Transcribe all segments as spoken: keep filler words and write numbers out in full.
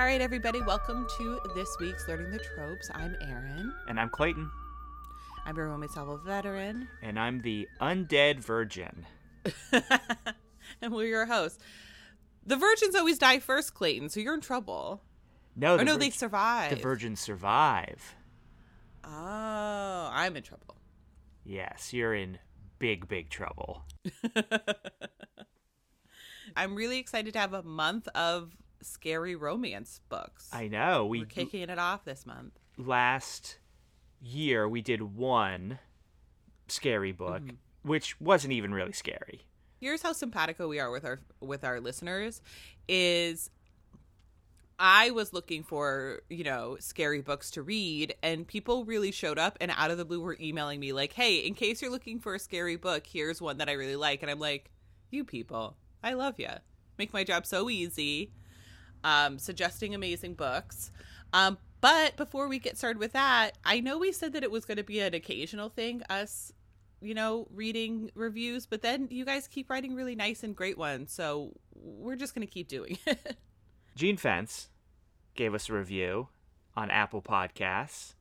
All right, everybody, welcome to this week's Learning the Tropes. I'm Erin. And I'm Clayton. I'm your Romy Salvo veteran. And I'm the undead virgin. And we're your hosts. The virgins always die first, Clayton, so you're in trouble. No, the or no, virg- they survive. The virgins survive. Oh, I'm in trouble. Yes, you're in big, big trouble. I'm really excited to have a month of scary romance books. I know. We, We're kicking it off this month. Last year, we did one scary book, mm-hmm. which wasn't even really scary. Here's how simpatico we are with our with our listeners is I was looking for, you know, scary books to read, and people really showed up and out of the blue were emailing me like, hey, in case you're looking for a scary book, here's one that I really like. And I'm like, you people, I love you. Make my job so easy. Um, suggesting amazing books. Um, but before we get started with that, I know we said that it was going to be an occasional thing, us, you know, reading reviews, but then you guys keep writing really nice and great ones. So we're just going to keep doing it. Gene Fence gave us a review on Apple Podcasts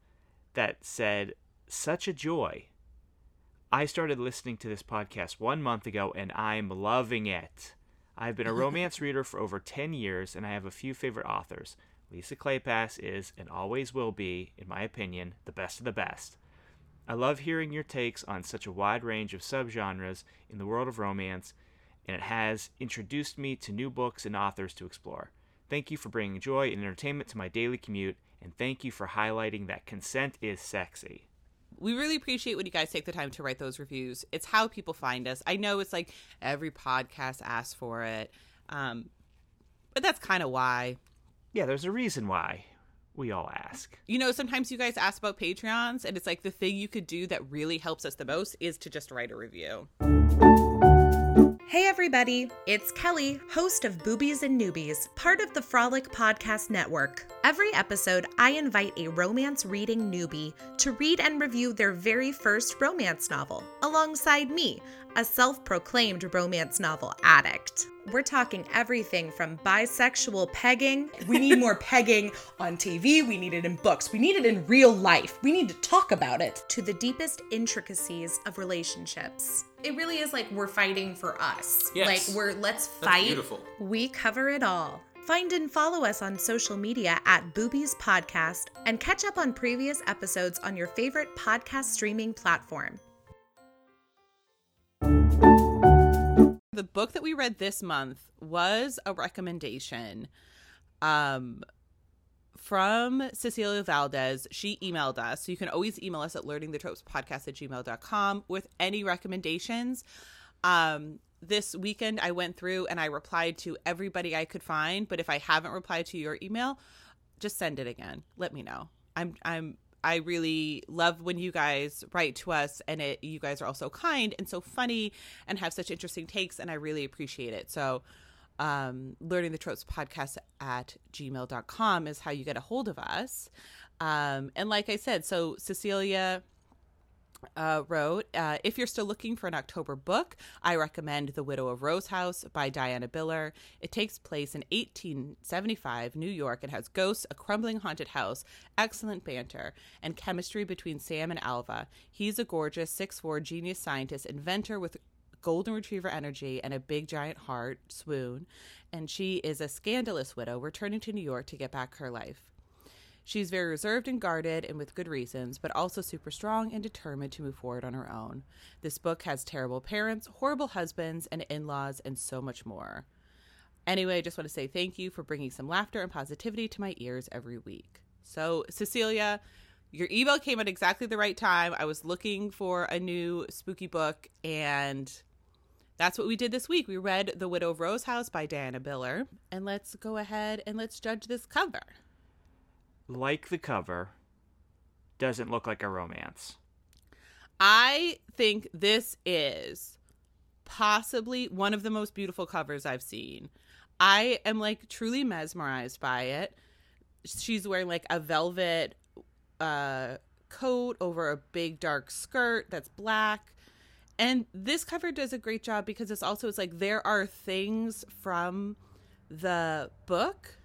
that said, such a joy. I started listening to this podcast one month ago and I'm loving it. I've been a romance reader for over ten years, and I have a few favorite authors. Lisa Kleypas is, and always will be, in my opinion, the best of the best. I love hearing your takes on such a wide range of subgenres in the world of romance, and it has introduced me to new books and authors to explore. Thank you for bringing joy and entertainment to my daily commute, and thank you for highlighting that consent is sexy. We really appreciate when you guys take the time to write those reviews. It's how people find us. I know it's like every podcast asks for it, um, but that's kind of why. Yeah, there's a reason why we all ask. You know, sometimes you guys ask about Patreons, and it's like the thing you could do that really helps us the most is to just write a review. Hey everybody, it's Kelly, host of Boobies and Newbies, part of the Frolic Podcast Network. Every episode, I invite a romance reading newbie to read and review their very first romance novel, alongside me, a self-proclaimed romance novel addict. We're talking everything from bisexual pegging. We need more pegging on T V. We need it in books. We need it in real life. We need to talk about it. To the deepest intricacies of relationships. It really is like we're fighting for us. Yes. Like we're, let's fight. That's beautiful. We cover it all. Find and follow us on social media at Boobies Podcast and catch up on previous episodes on your favorite podcast streaming platform. The book that we read this month was a recommendation um, from Cecilia Valdez. She emailed us. So you can always email us at learning the tropes podcast at gmail dot com with any recommendations. Um, this weekend, I went through and I replied to everybody I could find. But if I haven't replied to your email, just send it again. Let me know. I'm I'm I really love when you guys write to us, and it, you guys are all so kind and so funny and have such interesting takes, and I really appreciate it. So um, learning the tropes podcast at gmail dot com is how you get a hold of us. Um, and like I said, so Cecilia uh, wrote, uh, if you're still looking for an October book, I recommend The Widow of Rose House by Diana Biller. It takes place in eighteen seventy-five New York and has ghosts, a crumbling haunted house, excellent banter, and chemistry between Sam and Alva. He's a gorgeous six foot four genius scientist, inventor with golden retriever energy and a big giant heart, swoon, and she is a scandalous widow returning to New York to get back her life. She's very reserved and guarded, and with good reasons, but also super strong and determined to move forward on her own. This book has terrible parents, horrible husbands, and in-laws, and so much more. Anyway, I just want to say thank you for bringing some laughter and positivity to my ears every week. So, Cecilia, your email came at exactly the right time. I was looking for a new spooky book, and that's what we did this week. We read The Widow of Rose House by Diana Biller, and let's go ahead and let's judge this cover. Like the cover, doesn't look like a romance. I think this is possibly one of the most beautiful covers I've seen. I am like truly mesmerized by it. She's wearing like a velvet uh, coat over a big dark skirt that's black. And this cover does a great job because it's also, it's like there are things from the book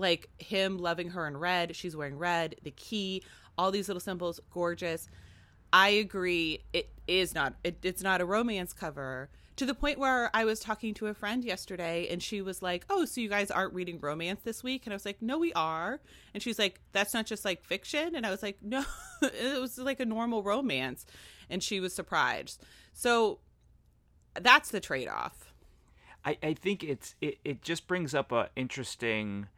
like him loving her in red, she's wearing red, the key, all these little symbols, gorgeous. I agree. It is not, it, it's not a romance cover, to the point where I was talking to a friend yesterday and she was like, oh, so you guys aren't reading romance this week? And I was like, no, we are. And she's like, that's not just like fiction. And I was like, no, it was like a normal romance. And she was surprised. So that's the trade-off. I, I think it's, it, it just brings up an interesting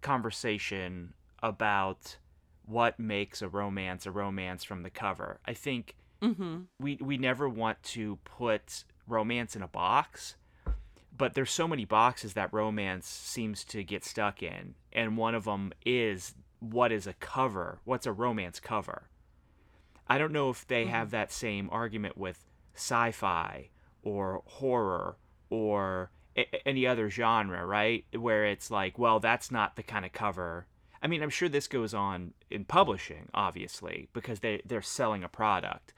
conversation about what makes a romance a romance from the cover. I think mm-hmm. we we never want to put romance in a box, but there's so many boxes that romance seems to get stuck in. And one of them is, what is a cover? What's a romance cover? I don't know if they mm-hmm. have that same argument with sci-fi or horror or a- any other genre, right? Where it's like, well, that's not the kind of cover. I mean, I'm sure this goes on in publishing, obviously, because they, they're selling a product.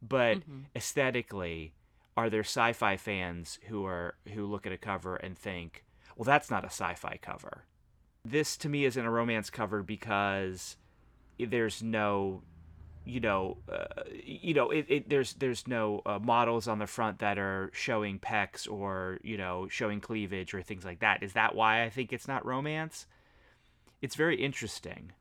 But mm-hmm. aesthetically, are there sci-fi fans who are who look at a cover and think, well, that's not a sci-fi cover. This, to me, isn't a romance cover because there's no... You know, uh, you know, it, it, there's there's no uh, models on the front that are showing pecs or, you know, showing cleavage or things like that. Is that why I think it's not romance? It's very interesting.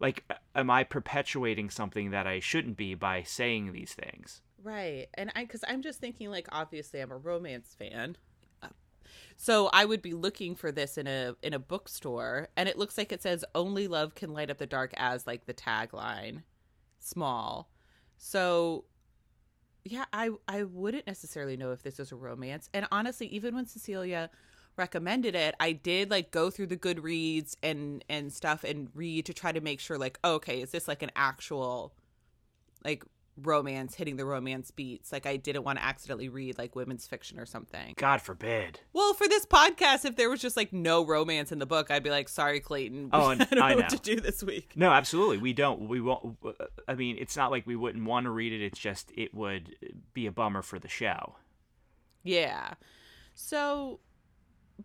Like, am I perpetuating something that I shouldn't be by saying these things? Right. And I because I'm just thinking, like, obviously I'm a romance fan. So I would be looking for this in a in a bookstore. And it looks like it says only love can light up the dark as like the tagline. Small. So yeah, I I wouldn't necessarily know if this is a romance. And honestly, even when Cecilia recommended it, I did like go through the Goodreads and and stuff and read to try to make sure, like, oh, okay, is this like an actual like romance hitting the romance beats? Like, I didn't want to accidentally read like women's fiction or something. God forbid. Well, for this podcast, if there was just like no romance in the book, I'd be like, sorry, Clayton. Oh, and I don't know, I know what to do this week. No, absolutely. We don't. We won't. I mean, it's not like we wouldn't want to read it. It's just it would be a bummer for the show. Yeah. So,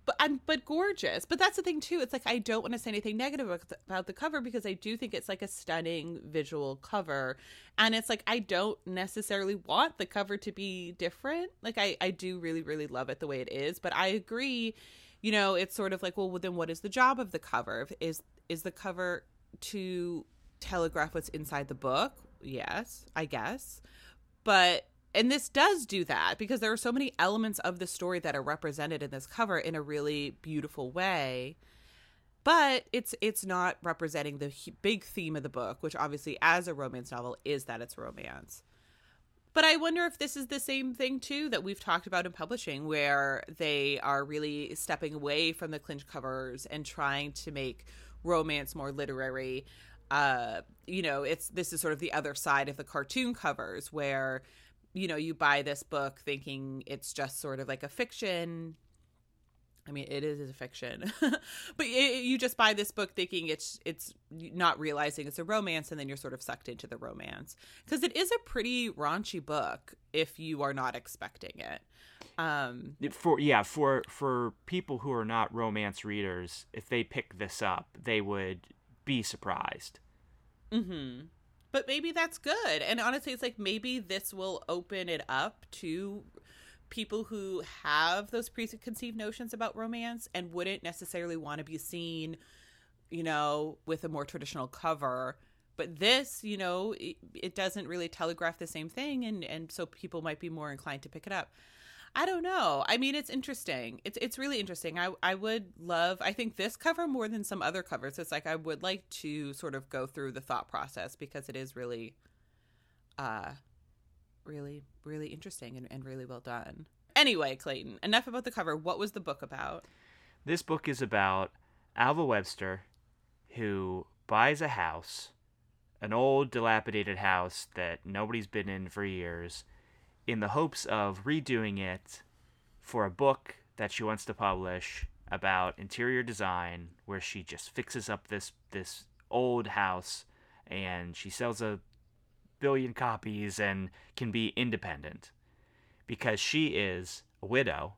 but I'm but gorgeous. But that's the thing too. It's like I don't want to say anything negative about the cover because I do think it's like a stunning visual cover, and it's like I don't necessarily want the cover to be different. Like I I do really really love it the way it is, but I agree, you know, it's sort of like, well, then what is the job of the cover? Is is the cover to telegraph what's inside the book? Yes, I guess, but. And this does do that because there are so many elements of the story that are represented in this cover in a really beautiful way. But it's it's not representing the big theme of the book, which obviously as a romance novel is that it's romance. But I wonder if this is the same thing, too, that we've talked about in publishing, where they are really stepping away from the clinch covers and trying to make romance more literary. Uh, you know, it's this is sort of the other side of the cartoon covers where... You know, you buy this book thinking it's just sort of like a fiction. I mean, it is a fiction, but it, you just buy this book thinking it's it's not realizing it's a romance. And then you're sort of sucked into the romance because it is a pretty raunchy book if you are not expecting it. Um, for yeah, for for people who are not romance readers, if they pick this up, they would be surprised. Mm-hmm. But maybe that's good. And honestly, it's like maybe this will open it up to people who have those preconceived notions about romance and wouldn't necessarily want to be seen, you know, with a more traditional cover. But this, you know, it, it doesn't really telegraph the same thing. And, and so people might be more inclined to pick it up. I don't know. I mean, it's interesting. It's it's really interesting. I, I would love, I think this cover more than some other covers. It's like I would like to sort of go through the thought process because it is really, uh, really, really interesting and, and really well done. Anyway, Clayton, enough about the cover. What was the book about? This book is about Alva Webster, who buys a house, an old dilapidated house that nobody's been in for years, in the hopes of redoing it for a book that she wants to publish about interior design, where she just fixes up this this old house and she sells a billion copies and can be independent because she is a widow,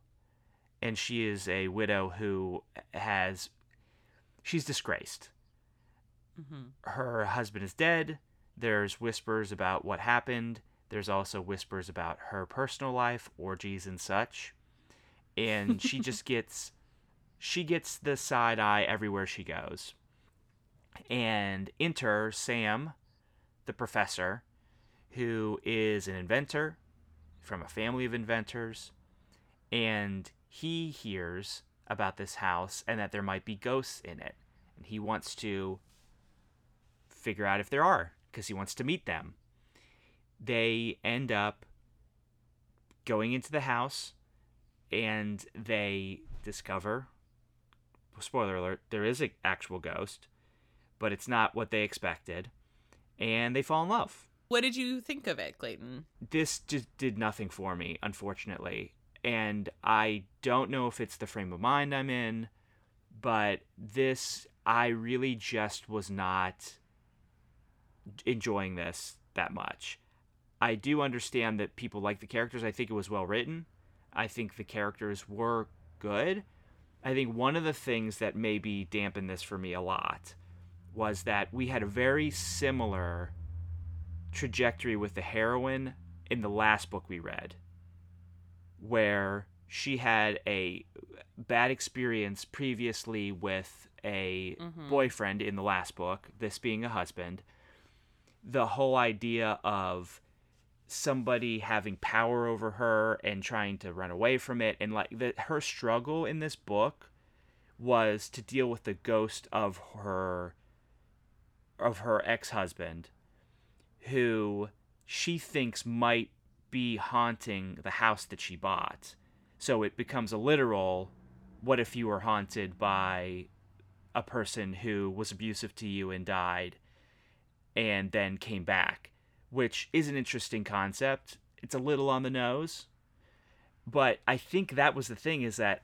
and she is a widow who has she's disgraced. Mm-hmm. Her husband is dead. There's whispers about what happened. There's also whispers about her personal life, orgies and such. And she just gets, she gets the side eye everywhere she goes. And enter Sam, the professor, who is an inventor from a family of inventors. And he hears about this house and that there might be ghosts in it. And he wants to figure out if there are, because he wants to meet them. They end up going into the house and they discover, spoiler alert, there is an actual ghost, but it's not what they expected. And they fall in love. What did you think of it, Clayton? This just did nothing for me, unfortunately. And I don't know if it's the frame of mind I'm in, but this, I really just was not enjoying this that much. I do understand that people like the characters. I think it was well written. I think the characters were good. I think one of the things that maybe dampened this for me a lot was that we had a very similar trajectory with the heroine in the last book we read, where she had a bad experience previously with a mm-hmm. boyfriend in the last book, this being a husband. The whole idea of somebody having power over her and trying to run away from it, and like the, her struggle in this book was to deal with the ghost of her of her ex-husband, who she thinks might be haunting the house that she bought. So it becomes a literal, what if you were haunted by a person who was abusive to you and died and then came back, which is an interesting concept. It's a little on the nose, but I think that was the thing, is that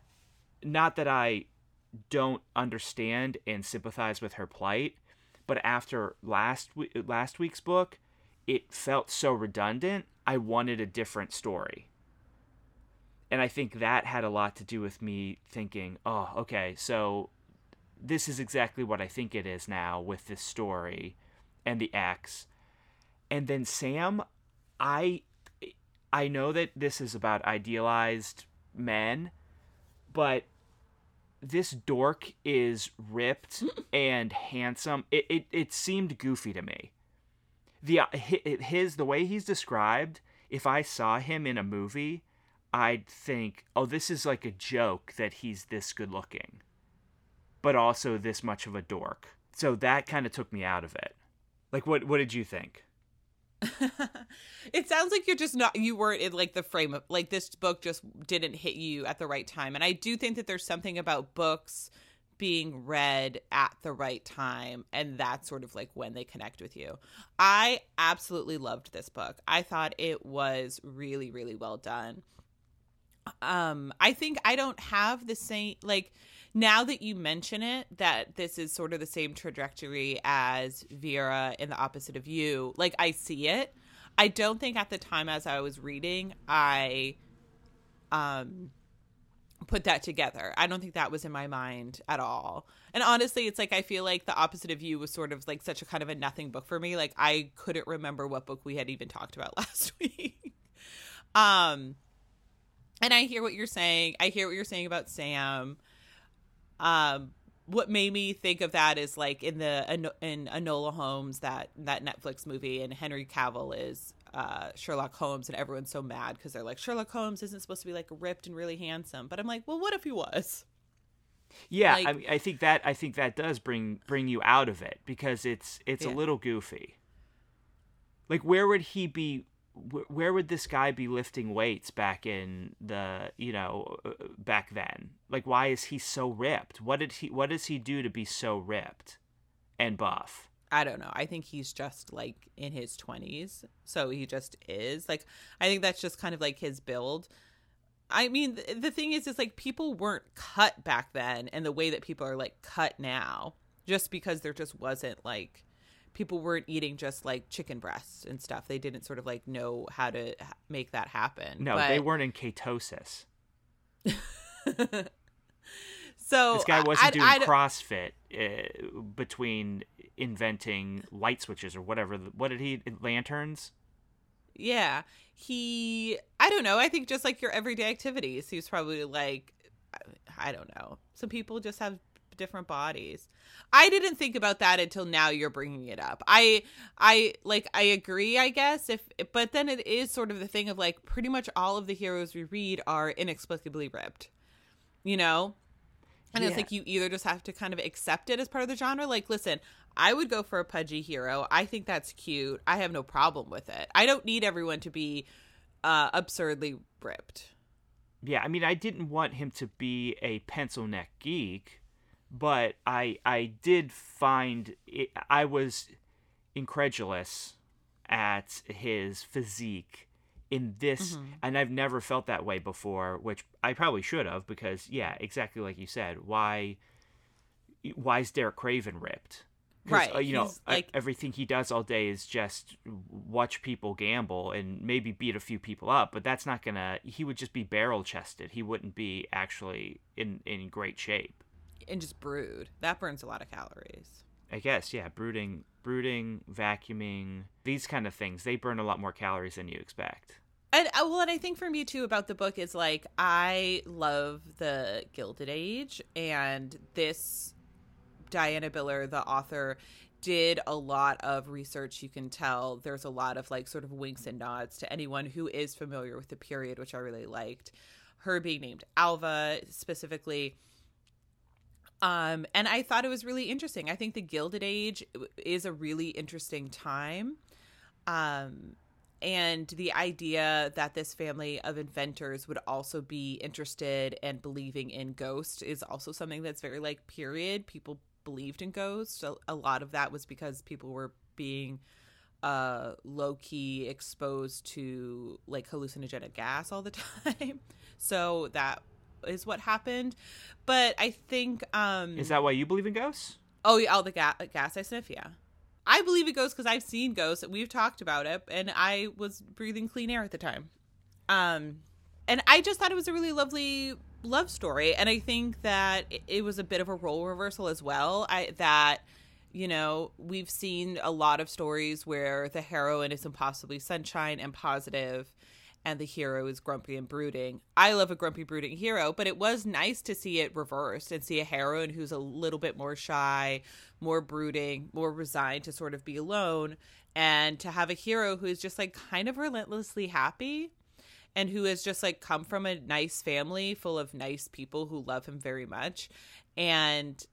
not that I don't understand and sympathize with her plight, but after last we- last week's book, it felt so redundant. I wanted a different story. And I think that had a lot to do with me thinking, oh, okay, so this is exactly what I think it is now with this story and the ex. And then Sam, I I know that this is about idealized men, but this dork is ripped and handsome. It, it it seemed goofy to me. The his the way he's described, if I saw him in a movie, I'd think, oh, this is like a joke that he's this good looking, but also this much of a dork. So that kind of took me out of it. Like, what what did you think? It sounds like you're just not, you weren't in like the frame of, like, this book just didn't hit you at the right time. And I do think that there's something about books being read at the right time, and that's sort of like when they connect with you. I absolutely loved this book. I thought it was really, really well done. Um, I think I don't have the same, like, now that you mention it, that this is sort of the same trajectory as Vera in The Opposite of You, like, I see it. I don't think at the time as I was reading, I um, put that together. I don't think that was in my mind at all. And honestly, it's like I feel like The Opposite of You was sort of like such a kind of a nothing book for me. Like, I couldn't remember what book we had even talked about last week. um, and I hear what you're saying. I hear what you're saying about Sam. Um, what made me think of that is like in the in Enola Holmes, that that Netflix movie, and Henry Cavill is uh, Sherlock Holmes, and everyone's so mad because they're like, Sherlock Holmes isn't supposed to be like ripped and really handsome, but I'm like, well, what if he was? Yeah, like, I mean, I think that I think that does bring bring you out of it, because it's it's yeah. a little goofy. Like, where would he be? Where would this guy be lifting weights back in the, you know, back then? Like, why is he so ripped? What did he, what does he do to be so ripped and buff? I don't know. I think he's just like in his twenties. So he just is like, I think that's just kind of like his build. I mean, the thing is, is like people weren't cut back then in the way that people are like cut now, just because there just wasn't like, people weren't eating just like chicken breasts and stuff. They didn't sort of like know how to make that happen. No, but they weren't in ketosis. So this guy wasn't I, doing I, CrossFit uh, between inventing light switches or whatever. What did he? Lanterns? Yeah. He, I don't know. I think just like your everyday activities, he was probably like, I don't know. Some people just have different bodies. I didn't think about that until now you're bringing it up. I, I like, I agree, I guess. If, but then it is sort of the thing of like pretty much all of the heroes we read are inexplicably ripped, you know? And yeah. It's like you either just have to kind of accept it as part of the genre. Like, listen, I would go for a pudgy hero. I think that's cute. I have no problem with it. I don't need everyone to be uh, absurdly ripped. Yeah, I mean, I didn't want him to be a pencil neck geek, but I I did find it, I was incredulous at his physique in this, mm-hmm. and I've never felt that way before, which I probably should have, because yeah, exactly like you said, why why is Derek Craven ripped? Right, uh, you know, like, everything he does all day is just watch people gamble and maybe beat a few people up, but that's not gonna. He would just be barrel chested. He wouldn't be actually in, in great shape. And just brood. That burns a lot of calories. I guess, yeah. Brooding, brooding, vacuuming, these kind of things. They burn a lot more calories than you expect. And well, and I think for me too about the book is like I love the Gilded Age, and this. Diana Biller, the author, did a lot of research. You can tell there's a lot of like sort of winks and nods to anyone who is familiar with the period, which I really liked. Her being named Alva specifically. Um, and I thought it was really interesting. I think the Gilded Age is a really interesting time. Um, and the idea that this family of inventors would also be interested and believing in ghosts is also something that's very like period. People believed in ghosts. A lot of that was because people were being uh low-key exposed to like hallucinogenic gas all the time, so that is what happened. But I think um is that why you believe in ghosts? Oh yeah, all the ga- gas I sniff. Yeah, I believe in ghosts because I've seen ghosts and we've talked about it, and I was breathing clean air at the time. Um and I just thought it was a really lovely love story, and I think that it was a bit of a role reversal as well. I that you know, we've seen a lot of stories where the heroine is impossibly sunshine and positive and the hero is grumpy and brooding. I love a grumpy brooding hero, but it was nice to see it reversed and see a heroine who's a little bit more shy, more brooding, more resigned to sort of be alone, and to have a hero who is just like kind of relentlessly happy and who has just like come from a nice family full of nice people who love him very much. And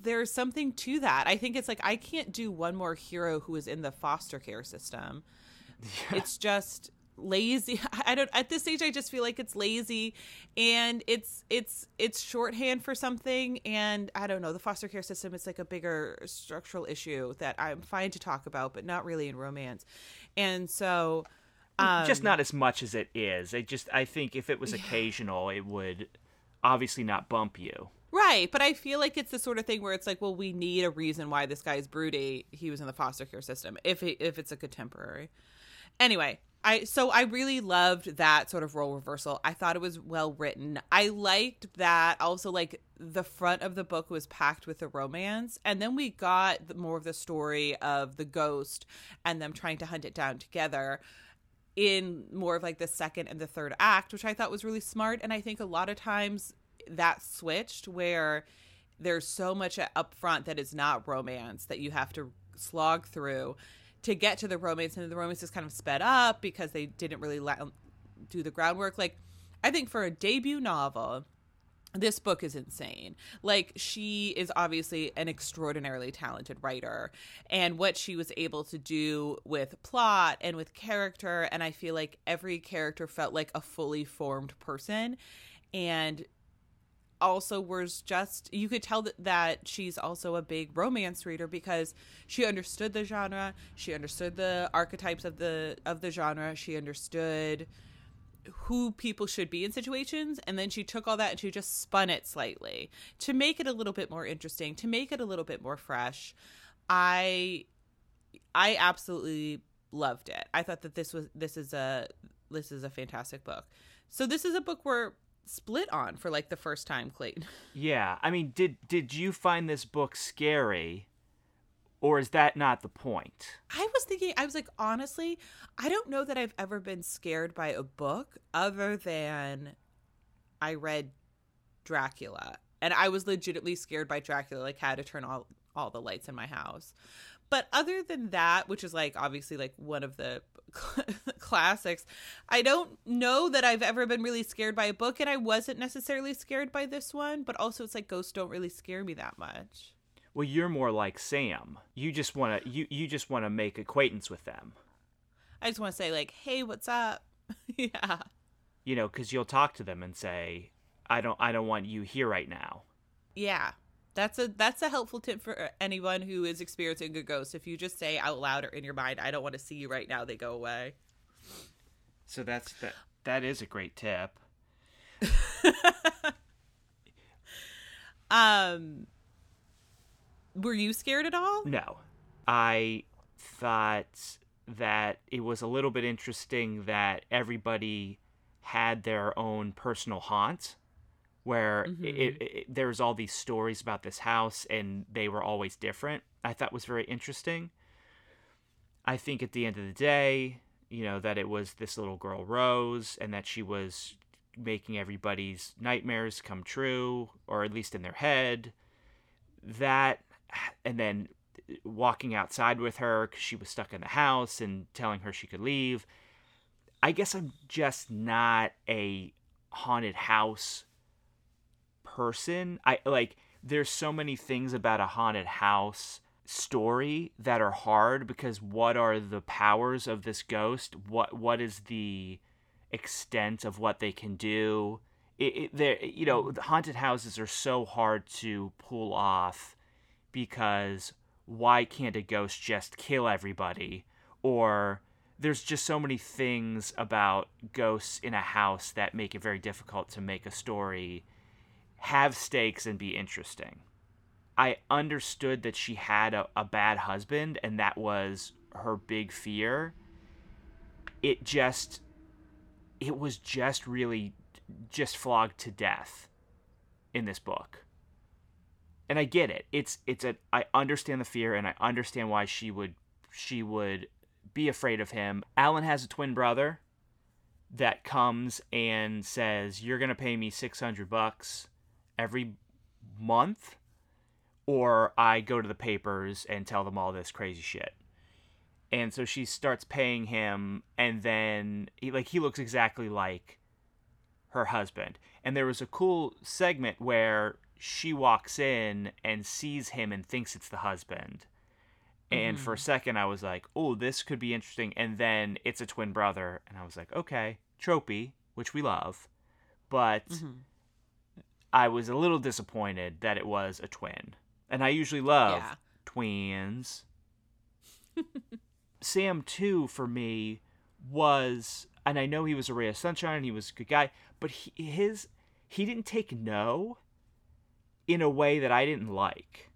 there's something to that. I think it's like, I can't do one more hero who is in the foster care system. Yeah. It's just lazy. I don't, at this stage, I just feel like it's lazy, and it's it's it's shorthand for something. And I don't know, the foster care system is like a bigger structural issue that I'm fine to talk about, but not really in romance. And so um, just not as much as it is. I just I think if it was yeah. occasional, it would obviously not bump you. Right. But I feel like it's the sort of thing where it's like, well, we need a reason why this guy's broody. He was in the foster care system. If it, if it's a contemporary. Anyway, I so I really loved that sort of role reversal. I thought it was well written. I liked that also, like, the front of the book was packed with the romance, and then we got the, more of the story of the ghost and them trying to hunt it down together in more of like the second and the third act, which I thought was really smart. And I think a lot of times that switched where there's so much up front that is not romance that you have to slog through to get to the romance, and the romance is kind of sped up because they didn't really la- do the groundwork. Like, I think for a debut novel, this book is insane. Like, she is obviously an extraordinarily talented writer, and what she was able to do with plot and with character, and I feel like every character felt like a fully formed person, and also was just, you could tell that she's also a big romance reader because she understood the genre, she understood the archetypes of the of the genre, she understood who people should be in situations, and then she took all that and she just spun it slightly to make it a little bit more interesting, to make it a little bit more fresh. I I absolutely loved it. I thought that this was this is a this is a fantastic book. So this is a book where split on for like the first time, Clayton. Yeah. I mean, did did you find this book scary? Or is that not the point? I was thinking, I was like, honestly, I don't know that I've ever been scared by a book other than I read Dracula. And I was legitimately scared by Dracula, like how to turn all, all the lights in my house. But other than that, which is like obviously like one of the classics, I don't know that I've ever been really scared by a book. And I wasn't necessarily scared by this one. But also it's like ghosts don't really scare me that much. Well, you're more like Sam. You just want to you, you just want to make acquaintance with them. I just want to say like, "Hey, what's up?" Yeah. You know, cuz you'll talk to them and say, "I don't I don't want you here right now." Yeah. That's a that's a helpful tip for anyone who is experiencing a ghost. If you just say out loud or in your mind, "I don't want to see you right now," they go away. So that's that that is a great tip. um Were you scared at all? No. I thought that it was a little bit interesting that everybody had their own personal haunt, where mm-hmm. it, it, there was all these stories about this house, and they were always different. I thought was very interesting. I think at the end of the day, you know, that it was this little girl, Rose, and that she was making everybody's nightmares come true, or at least in their head. That... And then walking outside with her because she was stuck in the house and telling her she could leave. I guess I'm just not a haunted house person. I like, there's so many things about a haunted house story that are hard because what are the powers of this ghost? What what is the extent of what they can do? It, it, you know, haunted houses are so hard to pull off. Because why can't a ghost just kill everybody? Or there's just so many things about ghosts in a house that make it very difficult to make a story have stakes and be interesting. I understood that she had a, a bad husband, and that was her big fear. It just, it was just really just flogged to death in this book. And I get it. It's it's a I understand the fear, and I understand why she would she would be afraid of him. Alan has a twin brother that comes and says, "You're gonna pay me six hundred bucks every month, or I go to the papers and tell them all this crazy shit." And so she starts paying him, and then he, like he looks exactly like her husband. And there was a cool segment where she walks in and sees him and thinks it's the husband. And mm-hmm. for a second, I was like, oh, this could be interesting. And then it's a twin brother. And I was like, okay, tropey, which we love. But mm-hmm. I was a little disappointed that it was a twin. And I usually love yeah. twins. Sam, too, for me, was, and I know he was a ray of sunshine and he was a good guy, but he, his he didn't take no in a way that I didn't like.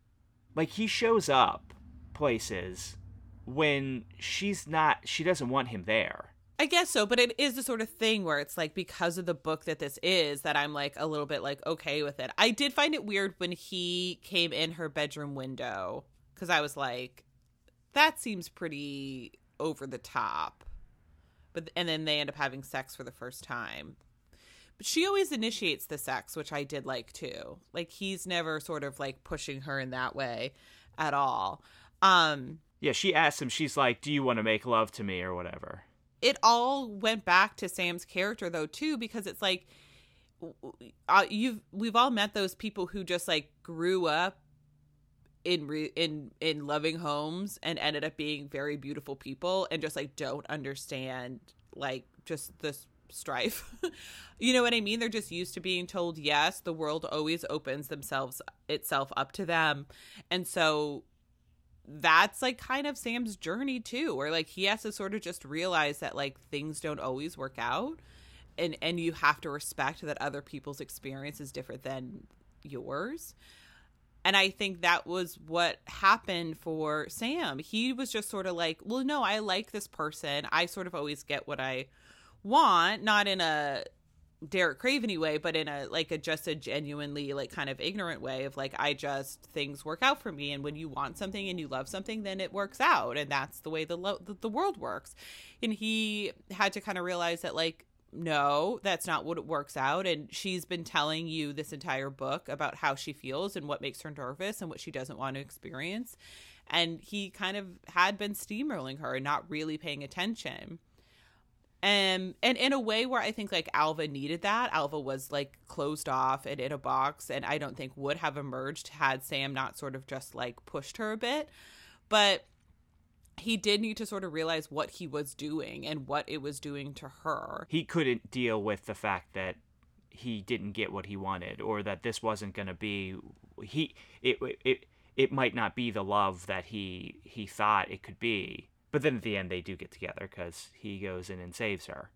Like, he shows up places when she's not, she doesn't want him there. I guess so, but it is the sort of thing where it's like, because of the book that this is, that I'm like a little bit like, okay with it. I did find it weird when he came in her bedroom window, because I was like, that seems pretty over the top. But, and then they end up having sex for the first time. But she always initiates the sex, which I did like, too. Like, he's never sort of, like, pushing her in that way at all. Um, yeah, she asks him, she's like, do you want to make love to me or whatever? It all went back to Sam's character, though, too, because it's like, uh, you've we've all met those people who just, like, grew up in re- in in loving homes and ended up being very beautiful people and just, like, don't understand, like, just this strife. You know what I mean? They're just used to being told yes. The world always opens themselves itself up to them. And so that's like kind of Sam's journey too, where like he has to sort of just realize that like things don't always work out, and and you have to respect that other people's experience is different than yours. And I think that was what happened for Sam. He was just sort of like, well, no, I like this person. I sort of always get what I want, not in a Derek Craven-y way, but in a like a just a genuinely like kind of ignorant way of like, I just things work out for me, and when you want something and you love something, then it works out, and that's the way the lo- the world works. And he had to kind of realize that like, no, that's not what it works out. And she's been telling you this entire book about how she feels and what makes her nervous and what she doesn't want to experience. And he kind of had been steamrolling her and not really paying attention. Um, and in a way where I think like Alva needed that. Alva was like closed off and in a box, and I don't think would have emerged had Sam not sort of just like pushed her a bit. But he did need to sort of realize what he was doing and what it was doing to her. He couldn't deal with the fact that he didn't get what he wanted, or that this wasn't going to be he it it it might not be the love that he he thought it could be. But then at the end, they do get together because he goes in and saves her.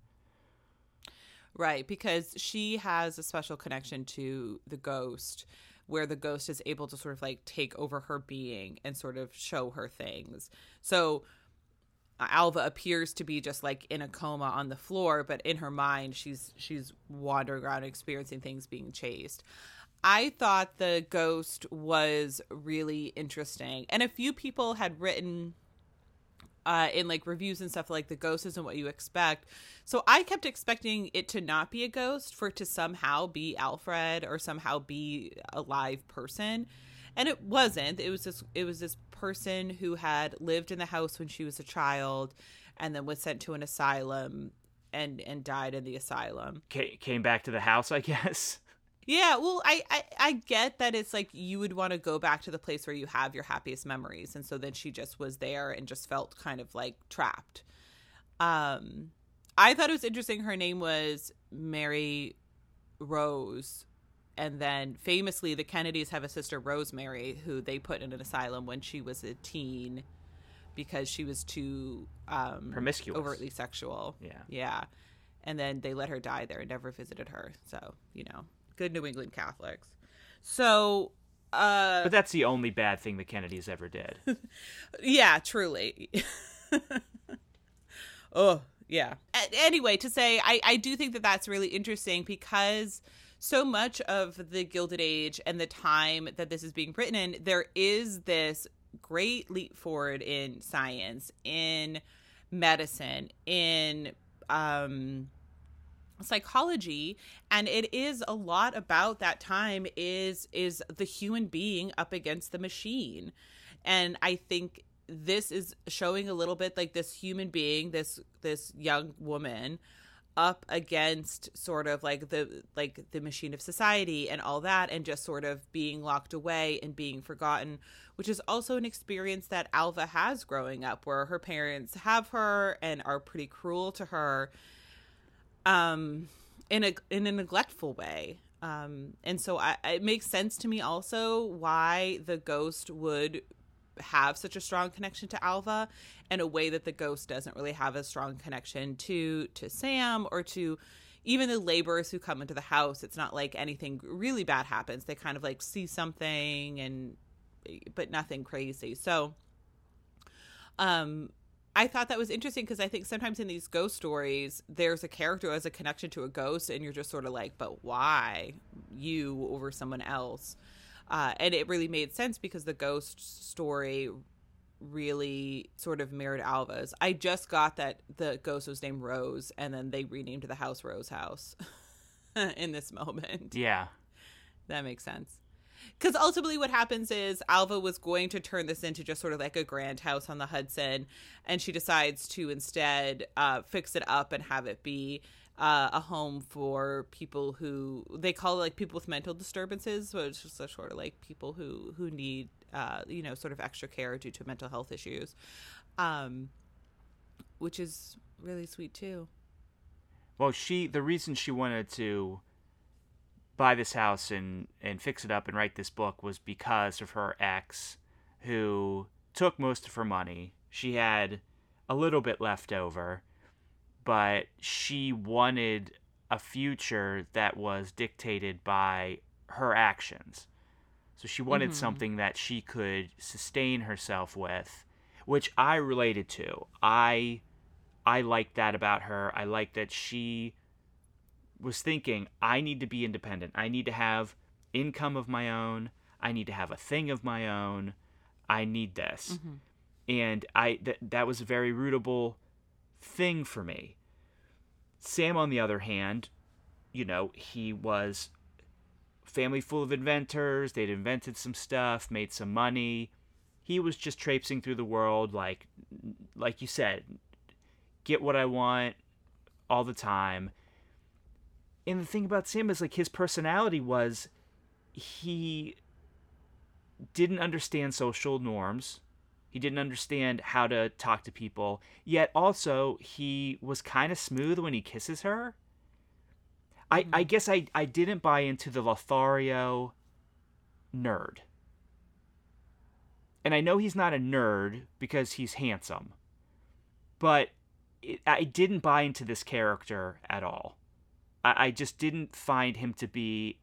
Right, because she has a special connection to the ghost, where the ghost is able to sort of like take over her being and sort of show her things. So Alva appears to be just like in a coma on the floor, but in her mind, she's she's wandering around experiencing things, being chased. I thought the ghost was really interesting. And a few people had written uh, in like reviews and stuff like the ghost isn't what you expect. So I kept expecting it to not be a ghost, for it to somehow be Alfred or somehow be a live person. And it wasn't. It was this, it was this person who had lived in the house when she was a child and then was sent to an asylum and, and died in the asylum. Came back to the house, I guess. Yeah, well, I, I, I get that it's like you would want to go back to the place where you have your happiest memories. And so then she just was there and just felt kind of like trapped. Um, I thought it was interesting. Her name was Mary Rose. And then famously, the Kennedys have a sister, Rosemary, who they put in an asylum when she was a teen because she was too um, promiscuous, overtly sexual. Yeah. Yeah. And then they let her die there and never visited her. So, you know. Good New England Catholics. So, uh, but that's the only bad thing the Kennedys ever did. Yeah, truly. Oh, yeah. A- anyway, to say, I, I do think that that's really interesting because so much of the Gilded Age and the time that this is being written in, there is this great leap forward in science, in medicine, in, um, psychology, and it is a lot about that time is is the human being up against the machine. And I think this is showing a little bit like this human being, this this young woman up against sort of like the like the machine of society and all that, and just sort of being locked away and being forgotten, which is also an experience that Alva has growing up, where her parents have her and are pretty cruel to her um in a in a neglectful way, um and so I it makes sense to me also why the ghost would have such a strong connection to Alva in a way that the ghost doesn't really have a strong connection to to Sam or to even the laborers who come into the house. It's not like anything really bad happens. They kind of like see something, and but nothing crazy. So um I thought that was interesting because I think sometimes in these ghost stories, there's a character who has a connection to a ghost, and you're just sort of like, but why you over someone else? Uh, and it really made sense because the ghost story really sort of mirrored Alva's. I just got that the ghost was named Rose, and then they renamed the house Rose House in this moment. Yeah. That makes sense. Because ultimately what happens is Alva was going to turn this into just sort of like a grand house on the Hudson, and she decides to instead uh, fix it up and have it be uh, a home for people who they call like people with mental disturbances, but it's just sort of like people who who need, uh, you know, sort of extra care due to mental health issues, um, which is really sweet, too. Well, she the reason she wanted to buy this house and, and fix it up and write this book was because of her ex, who took most of her money. She had a little bit left over, but she wanted a future that was dictated by her actions. So she wanted mm-hmm. something that she could sustain herself with, which I related to. I I liked that about her. I liked that she was thinking, I need to be independent. I need to have income of my own. I need to have a thing of my own. I need this. Mm-hmm. And I th- that was a very rootable thing for me. Sam, on the other hand, you know, he was family full of inventors. They'd invented some stuff, made some money. He was just traipsing through the world, like, like you said, get what I want all the time. And the thing about Sam is, like, his personality was he didn't understand social norms. He didn't understand how to talk to people. Yet also, he was kind of smooth when he kisses her. I, I guess I, I didn't buy into the Lothario nerd. And I know he's not a nerd because he's handsome. But it, I didn't buy into this character at all. I, I just didn't find him to be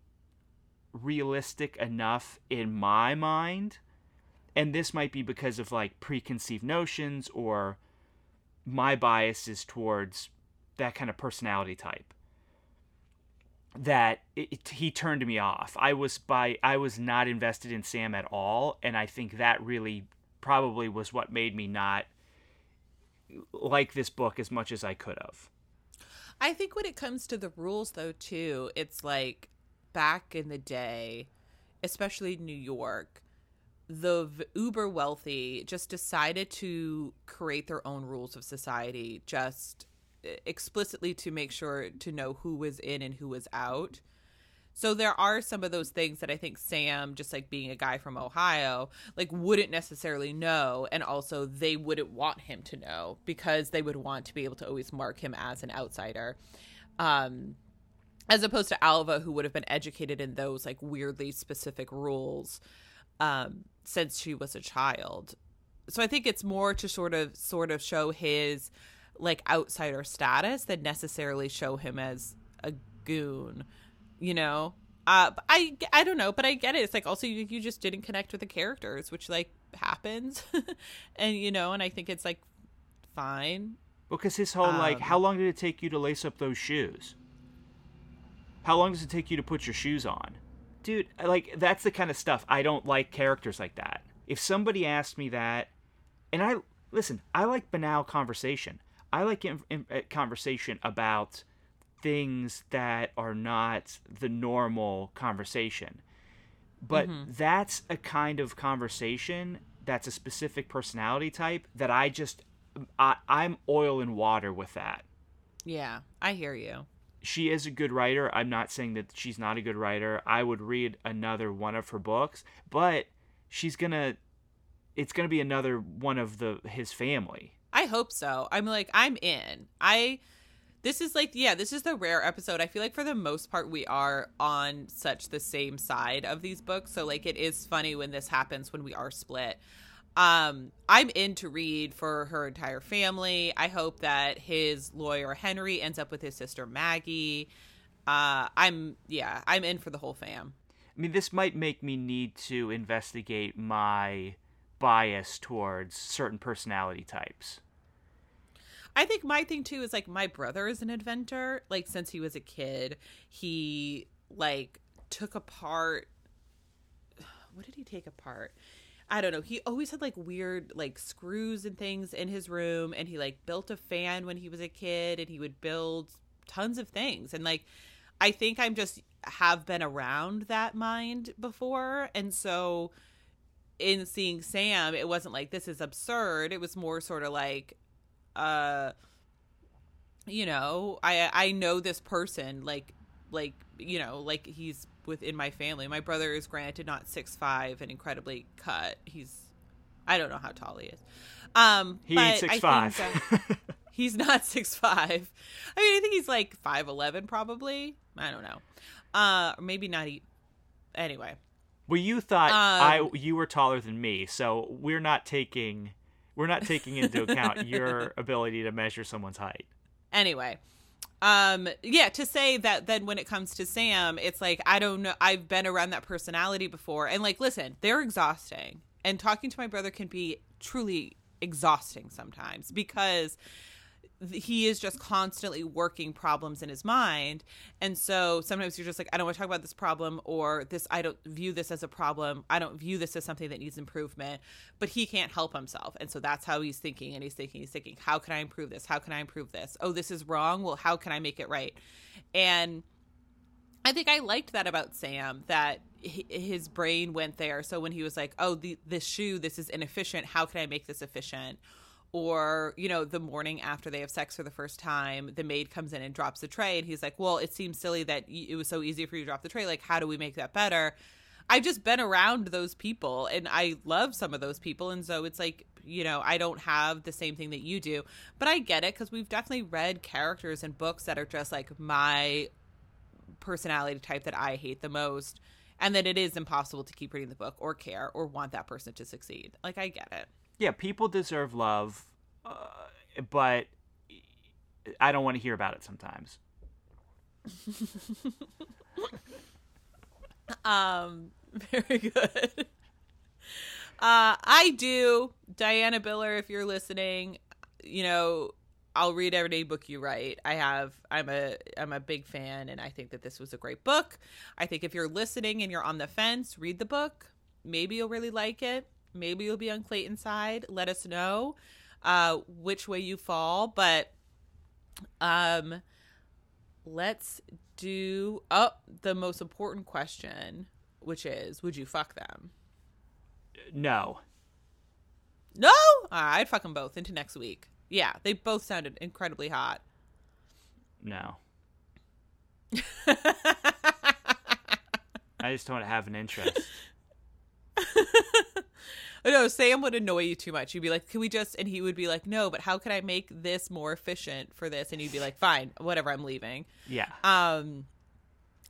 realistic enough in my mind. And this might be because of, like, preconceived notions or my biases towards that kind of personality type. That it, it, he turned me off. I was by I was not invested in Sam at all, and I think that really probably was what made me not like this book as much as I could have. I think when it comes to the rules, though, too, it's like back in the day, especially in New York, the uber wealthy just decided to create their own rules of society, just explicitly to make sure to know who was in and who was out. So there are some of those things that I think Sam, just like being a guy from Ohio, like wouldn't necessarily know. And also they wouldn't want him to know because they would want to be able to always mark him as an outsider. Um, as opposed to Alva, who would have been educated in those like weirdly specific rules um, since she was a child. So I think it's more to sort of sort of show his like outsider status than necessarily show him as a goon, you know? Uh, I, I don't know, but I get it. It's like, also you, you just didn't connect with the characters, which like happens. And, you know, and I think it's like fine. Because his whole um, like, how long did it take you to lace up those shoes? How long does it take you to put your shoes on? Dude, like that's the kind of stuff. I don't like characters like that. If somebody asked me that, and I, listen, I like banal conversation. I like in, in, conversation about things that are not the normal conversation. But mm-hmm. that's a kind of conversation that's a specific personality type that I just, I, I'm oil and water with that. Yeah, I hear you. She is a good writer. I'm not saying that she's not a good writer. I would read another one of her books, but she's going to, it's going to be another one of the his family. I hope so. I'm like, I'm in. I, this is like, yeah, this is the rare episode. I feel like for the most part, we are on such the same side of these books. So like, it is funny when this happens, when we are split. Um, I'm in to read for her entire family. I hope that his lawyer, Henry, ends up with his sister, Maggie. Uh, I'm, yeah, I'm in for the whole fam. I mean, this might make me need to investigate my bias towards certain personality types. I think my thing too is like my brother is an inventor. Like since he was a kid, he like took apart. What did he take apart? I don't know. He always had like weird like screws and things in his room, and he like built a fan when he was a kid, and he would build tons of things. And like I think I'm just have been around that mind before, and so in seeing Sam, it wasn't like this is absurd. It was more sort of like. Uh, you know, I I know this person, like, like you know, like he's within my family. My brother is granted not six five and incredibly cut. He's, I don't know how tall he is. Um, he ain't six five. He's not six five. I mean, I think he's like five eleven probably. I don't know. Uh, maybe not. E- anyway. Well, you thought um, I you were taller than me, so we're not taking... We're not taking into account your ability to measure someone's height. Anyway, um, yeah, to say that then when it comes to Sam, it's like, I don't know. I've been around that personality before. And like, listen, they're exhausting. And talking to my brother can be truly exhausting sometimes because he is just constantly working problems in his mind. And so sometimes you're just like, I don't want to talk about this problem, or this, I don't view this as a problem. I don't view this as something that needs improvement, but he can't help himself. And so that's how he's thinking. And he's thinking, he's thinking, how can I improve this? How can I improve this? Oh, this is wrong. Well, how can I make it right? And I think I liked that about Sam, that his brain went there. So when he was like, oh, the, this shoe, this is inefficient. How can I make this efficient? Or, you know, the morning after they have sex for the first time, the maid comes in and drops the tray. And he's like, well, it seems silly that it was so easy for you to drop the tray. Like, how do we make that better? I've just been around those people, and I love some of those people. And so it's like, you know, I don't have the same thing that you do. But I get it, because we've definitely read characters and books that are just like my personality type that I hate the most. And that it is impossible to keep reading the book or care or want that person to succeed. Like, I get it. Yeah, people deserve love, uh, but I don't want to hear about it sometimes. um, very good. Uh, I do. Diana Biller, if you're listening, you know, I'll read every book you write. I have, I'm a, I'm a big fan, and I think that this was a great book. I think if you're listening and you're on the fence, read the book. Maybe you'll really like it. Maybe you'll be on Clayton's side. Let us know uh, which way you fall. But um, let's do oh, the most important question, which is, would you fuck them? No. No? Uh, I'd fuck them both into next week. Yeah, they both sounded incredibly hot. No. I just don't have an interest. No, Sam would annoy you too much. You'd be like, can we just, and he would be like, no, but how can I make this more efficient for this? And you'd be like, fine, whatever, I'm leaving. Yeah. Um,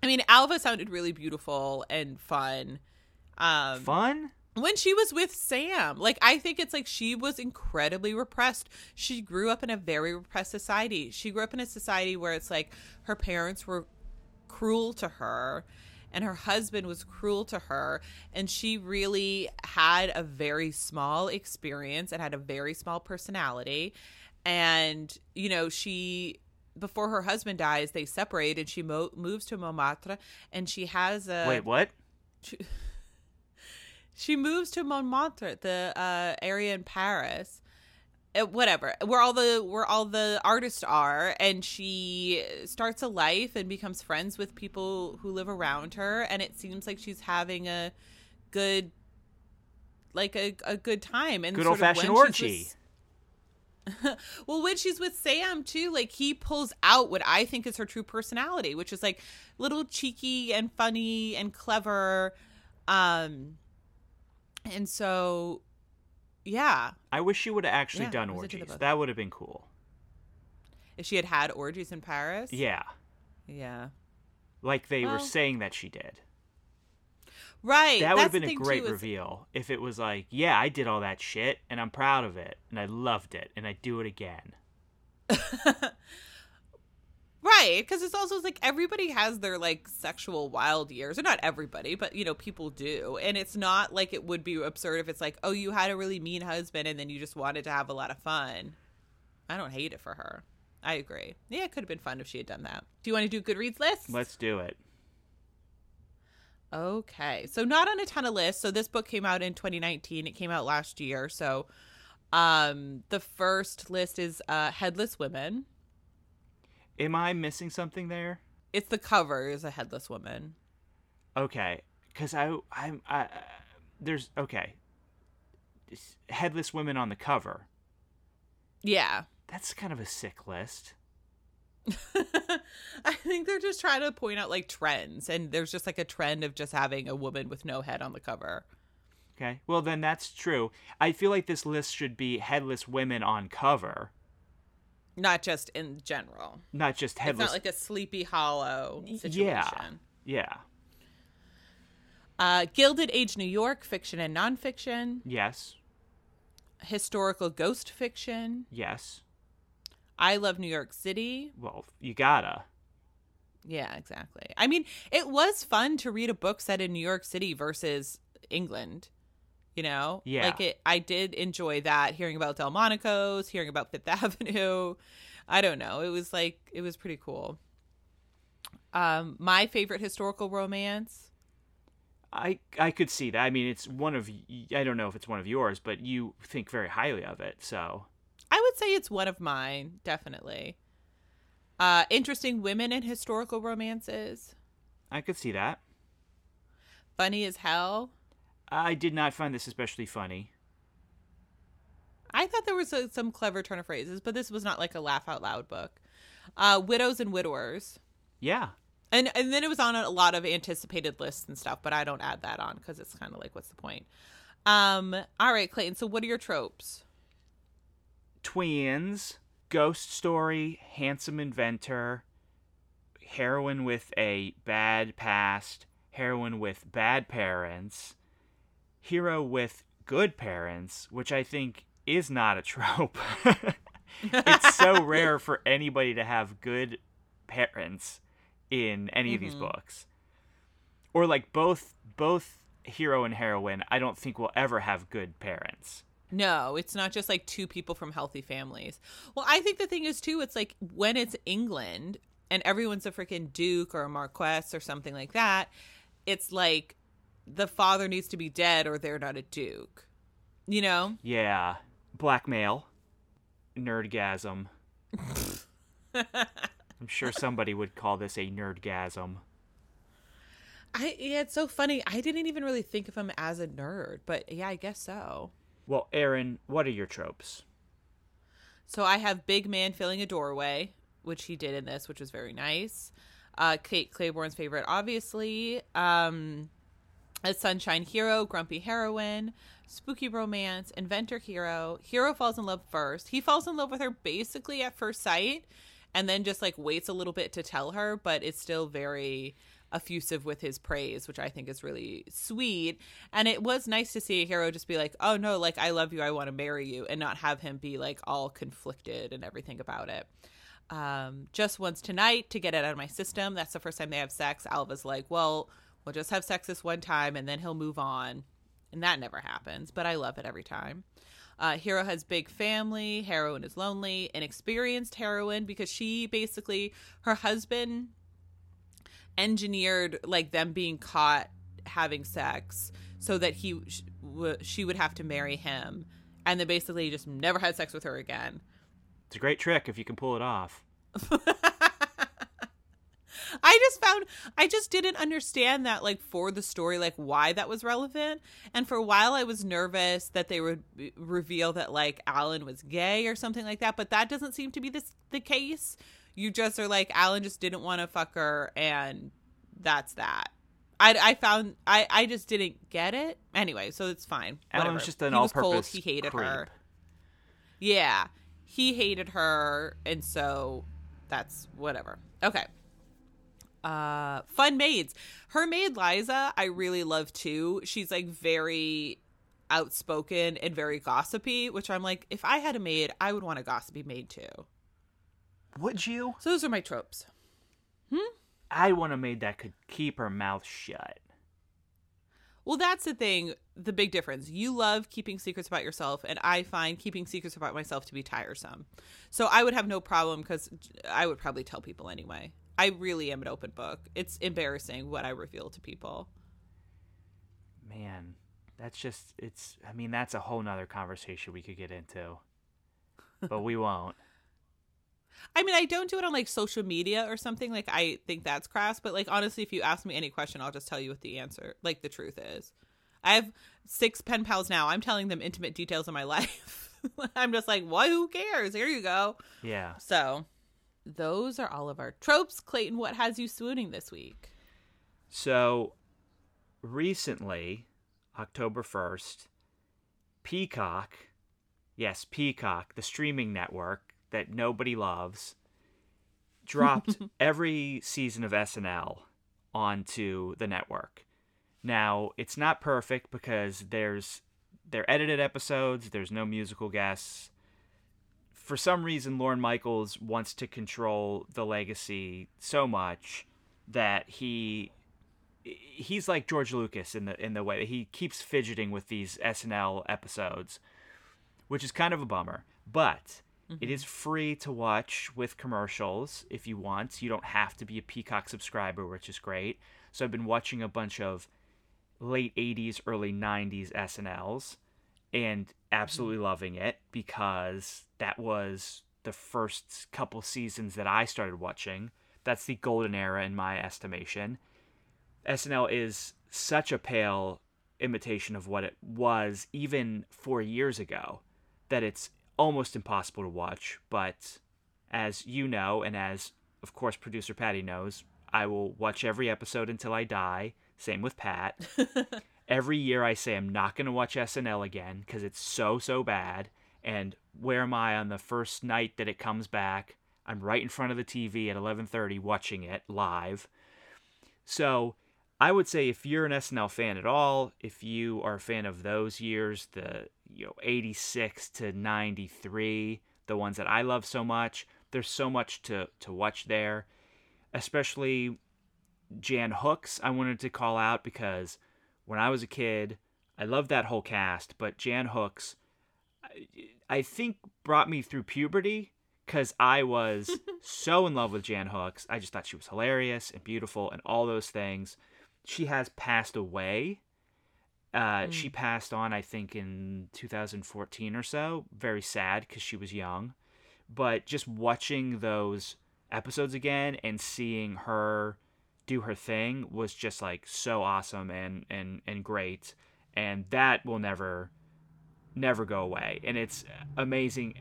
I mean, Alva sounded really beautiful and fun. Um, fun? When she was with Sam, like, I think it's like she was incredibly repressed. She grew up in a very repressed society. She grew up in a society where it's like her parents were cruel to her. And her husband was cruel to her. And she really had a very small experience and had a very small personality. And, you know, she, before her husband dies, they separate, and she mo- moves to Montmartre. And she has a... Wait, what? She, she moves to Montmartre, the uh, area in Paris. Whatever, where all the where all the artists are, and she starts a life and becomes friends with people who live around her, and it seems like she's having a good, like a, a good time and good old fashioned orgy. With, well, when she's with Sam too, like he pulls out what I think is her true personality, which is like little cheeky and funny and clever, um, and so. Yeah. I wish she would have actually yeah, done orgies. That would have been cool. If she had had orgies in Paris? Yeah. Yeah. Like they well, were saying that she did. Right. That would have been a great too, reveal is... if it was like, yeah, I did all that shit and I'm proud of it and I loved it and I do it again. Right. Because it's also like everybody has their like sexual wild years, or not everybody, but, you know, people do. And it's not like it would be absurd if it's like, oh, you had a really mean husband and then you just wanted to have a lot of fun. I don't hate it for her. I agree. Yeah, it could have been fun if she had done that. Do you want to do Goodreads lists? Let's do it. Okay. So not on a ton of lists. So this book came out in twenty nineteen. It came out last year. So um, the first list is uh, Headless Women. Am I missing something there? It's the cover is a headless woman. Okay, because I I'm I, I there's okay. It's headless women on the cover. Yeah, that's kind of a sick list. I think they're just trying to point out like trends, and there's just like a trend of just having a woman with no head on the cover. Okay, well then that's true. I feel like this list should be headless women on cover. Not just in general. Not just headless. It's not like a Sleepy Hollow situation. Yeah. Yeah. Uh, Gilded Age New York, fiction and nonfiction. Yes. Historical ghost fiction. Yes. I Love New York City. Well, you gotta. Yeah, exactly. I mean, it was fun to read a book set in New York City versus England. You know, yeah. Like it, I did enjoy that, hearing about Delmonico's, hearing about Fifth Avenue, I don't know. It was like, it was pretty cool. Um, my favorite historical romance. I I could see that. I mean, it's one of, I don't know if it's one of yours, but you think very highly of it. So I would say it's one of mine, definitely. Uh, interesting women in historical romances. I could see that. Funny as hell. I did not find this especially funny. I thought there was a, some clever turn of phrases, but this was not like a laugh out loud book. Uh, widows and widowers. Yeah. And and then it was on a lot of anticipated lists and stuff, but I don't add that on because it's kind of like, what's the point? Um, all right, Clayton, so what are your tropes? Twins, ghost story, handsome inventor, heroine with a bad past, heroine with bad parents, hero with good parents, which I think is not a trope. It's so rare for anybody to have good parents in any mm-hmm. of these books, or like both both hero and heroine I don't think will ever have good parents. No, it's not just like two people from healthy families. Well, I think the thing is too, it's like when it's England and everyone's a freaking duke or a marquess or something like that, it's like the father needs to be dead or they're not a duke, you know? Yeah. Blackmail, nerdgasm. I'm sure somebody would call this a nerdgasm. I, yeah, it's so funny. I didn't even really think of him as a nerd, but yeah, I guess so. Well, Aaron, what are your tropes? So I have big man filling a doorway, which he did in this, which was very nice. Uh, Kate Claiborne's favorite, obviously. Um, a sunshine hero, grumpy heroine, spooky romance, inventor hero. Hero falls in love first. He falls in love with her basically at first sight, and then just like waits a little bit to tell her, but is still very effusive with his praise, which I think is really sweet. And it was nice to see a hero just be like, oh no, like I love you, I want to marry you, and not have him be like all conflicted and everything about it. Um, just once tonight to get it out of my system. That's the first time they have sex. Alva's like, well, we'll just have sex this one time and then he'll move on. And that never happens, but I love it every time. Uh, hero has big family. Heroine is lonely. Inexperienced heroine, because she basically, her husband engineered like them being caught having sex so that he sh- w- she would have to marry him, and then basically just never had sex with her again. It's a great trick if you can pull it off. I just found, I just didn't understand that, like, for the story, like, why that was relevant. And for a while, I was nervous that they would reveal that, like, Alan was gay or something like that. But that doesn't seem to be this, the case. You just are like, Alan just didn't want to fuck her, and that's that. I, I found, I, I just didn't get it. Anyway, so it's fine. Alan was just an all-purpose creep. He hated her. Yeah. He hated her, and so that's whatever. Okay. Uh, fun maids. Her maid Liza, I really love too. She's like very outspoken and very gossipy, which I'm like, if I had a maid, I would want a gossipy maid too. Would you? So those are my tropes. Hmm? I want a maid that could keep her mouth shut. Well, that's the thing, the big difference. You love keeping secrets about yourself, and I find keeping secrets about myself to be tiresome. So I would have no problem, because I would probably tell people anyway. I really am an open book. It's embarrassing what I reveal to people. Man, that's just, it's, I mean, that's a whole nother conversation we could get into, but we won't. I mean, I don't do it on like social media or something. Like, I think that's crass, but like, honestly, if you ask me any question, I'll just tell you what the answer, like the truth is. I have six pen pals now. I'm telling them intimate details of my life. I'm just like, why? Who cares? Here you go. Yeah. So those are all of our tropes. Clayton, what has you swooning this week? So recently, October first, Peacock, yes, Peacock, the streaming network that nobody loves, dropped every season of S N L onto the network. Now, it's not perfect because there's they're edited episodes, there's no musical guests. For some reason, Lorne Michaels wants to control the legacy so much that he he's like George Lucas in the in the way that he keeps fidgeting with these S N L episodes, which is kind of a bummer. But Mm-hmm. It is free to watch with commercials if you want. You don't have to be a Peacock subscriber, which is great. So I've been watching a bunch of late eighties, early nineties S N Ls and absolutely loving it, because that was the first couple seasons that I started watching. That's the golden era in my estimation. S N L is such a pale imitation of what it was even four years ago that it's almost impossible to watch. But as you know, and as of course producer Patty knows, I will watch every episode until I die. Same with Pat. Every year I say I'm not going to watch S N L again because it's so, so bad. And where am I on the first night that it comes back? I'm right in front of the T V at eleven thirty watching it live. So I would say if you're an S N L fan at all, if you are a fan of those years, the you know eighty-six to ninety-three, the ones that I love so much, there's so much to, to watch there. Especially Jan Hooks, I wanted to call out, because when I was a kid, I loved that whole cast, but Jan Hooks, I, I think, brought me through puberty, because I was so in love with Jan Hooks. I just thought she was hilarious and beautiful and all those things. She has passed away. Uh, mm. She passed on, I think, in two thousand fourteen or so. Very sad, because she was young. But just watching those episodes again and seeing her do her thing was just like so awesome and and and great, and that will never never go away. And it's amazing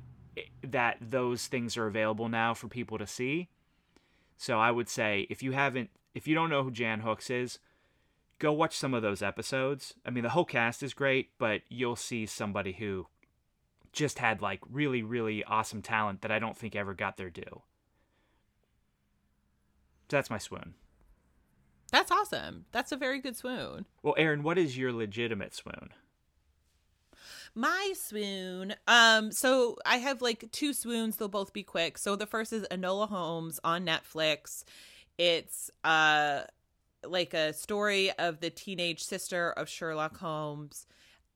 that those things are available now for people to see. So I would say if you haven't if you don't know who Jan Hooks is, go watch some of those episodes. I mean, the whole cast is great, but you'll see somebody who just had like really really awesome talent that I don't think ever got their due. That's my swoon. That's awesome. That's a very good swoon. Well, Erin, what is your legitimate swoon? My swoon. Um, so I have like two swoons. They'll both be quick. So the first is Enola Holmes on Netflix. It's uh like a story of the teenage sister of Sherlock Holmes.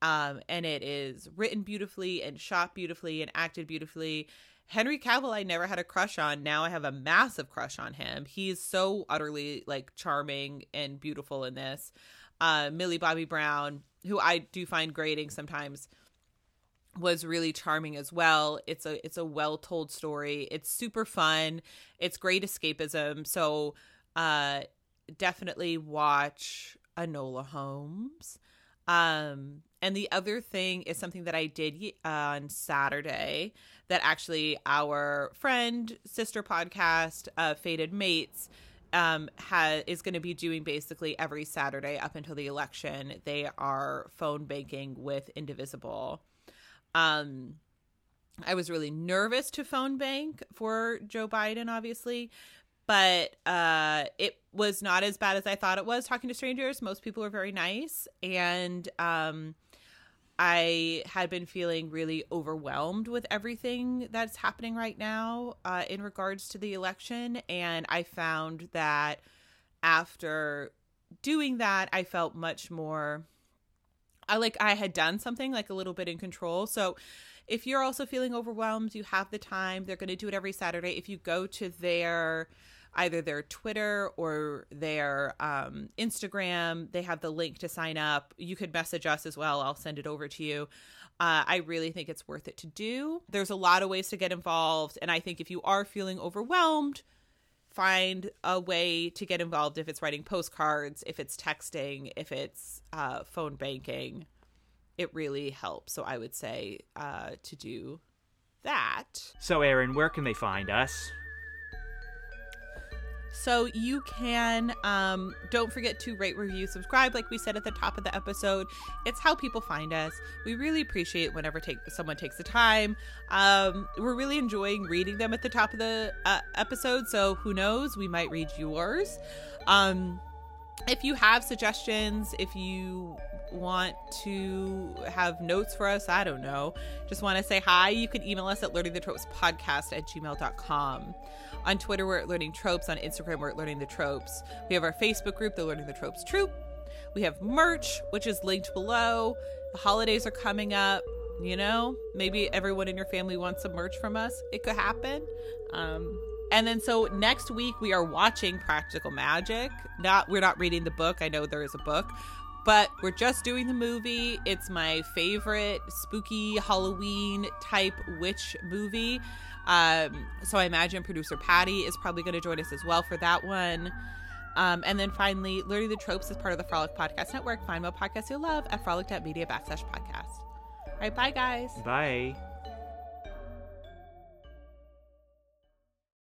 Um, and it is written beautifully and shot beautifully and acted beautifully. Henry Cavill, I never had a crush on. Now I have a massive crush on him. He is so utterly like charming and beautiful in this. Uh, Millie Bobby Brown, who I do find grating sometimes, was really charming as well. It's a it's a well told story. It's super fun. It's great escapism. So uh, definitely watch Enola Holmes. Um, and the other thing is something that I did uh, on Saturday that actually our friend sister podcast, uh, Fated Mates, um, ha- is going to be doing basically every Saturday up until the election. They are phone banking with Indivisible. Um, I was really nervous to phone bank for Joe Biden, obviously, but uh, it was not as bad as I thought it was. Talking to strangers, most people are very nice. And um, I had been feeling really overwhelmed with everything that's happening right now uh, in regards to the election. And I found that after doing that, I felt much more I like I had done something, like a little bit in control. So if you're also feeling overwhelmed, you have the time. They're going to do it every Saturday. If you go to their either their Twitter or their um, Instagram, they have the link to sign up. You could message us as well. I'll send it over to you. Uh, I really think it's worth it to do. There's a lot of ways to get involved. And I think if you are feeling overwhelmed, find a way to get involved. If it's writing postcards, if it's texting, if it's uh, phone banking, it really helps. So I would say uh, to do that. So Erin, where can they find us? So you can, um, don't forget to rate, review, subscribe, like we said at the top of the episode. It's how people find us. We really appreciate whenever take, someone takes the time. Um, we're really enjoying reading them at the top of the uh, episode. So who knows, we might read yours. Um, if you have suggestions, if you want to have notes for us, I don't know, just want to say hi, you can email us at learning the tropes podcast at gmail dot com. On Twitter, we're at Learning Tropes. On Instagram, we're at Learning the Tropes. We have our Facebook group, the Learning the Tropes Troop. We have merch, which is linked below. The holidays are coming up. you know? Maybe everyone in your family wants some merch from us. It could happen. Um, and then so next week we are watching Practical Magic. Not We're not reading the book. I know there is a book. But we're just doing the movie. It's my favorite spooky Halloween type witch movie. Um, so I imagine producer Patty is probably going to join us as well for that one. Um, and then finally, Learning the Tropes is part of the Frolic Podcast Network. Find more podcasts you'll love at frolic dot media backslash podcast. All right, bye, guys. Bye.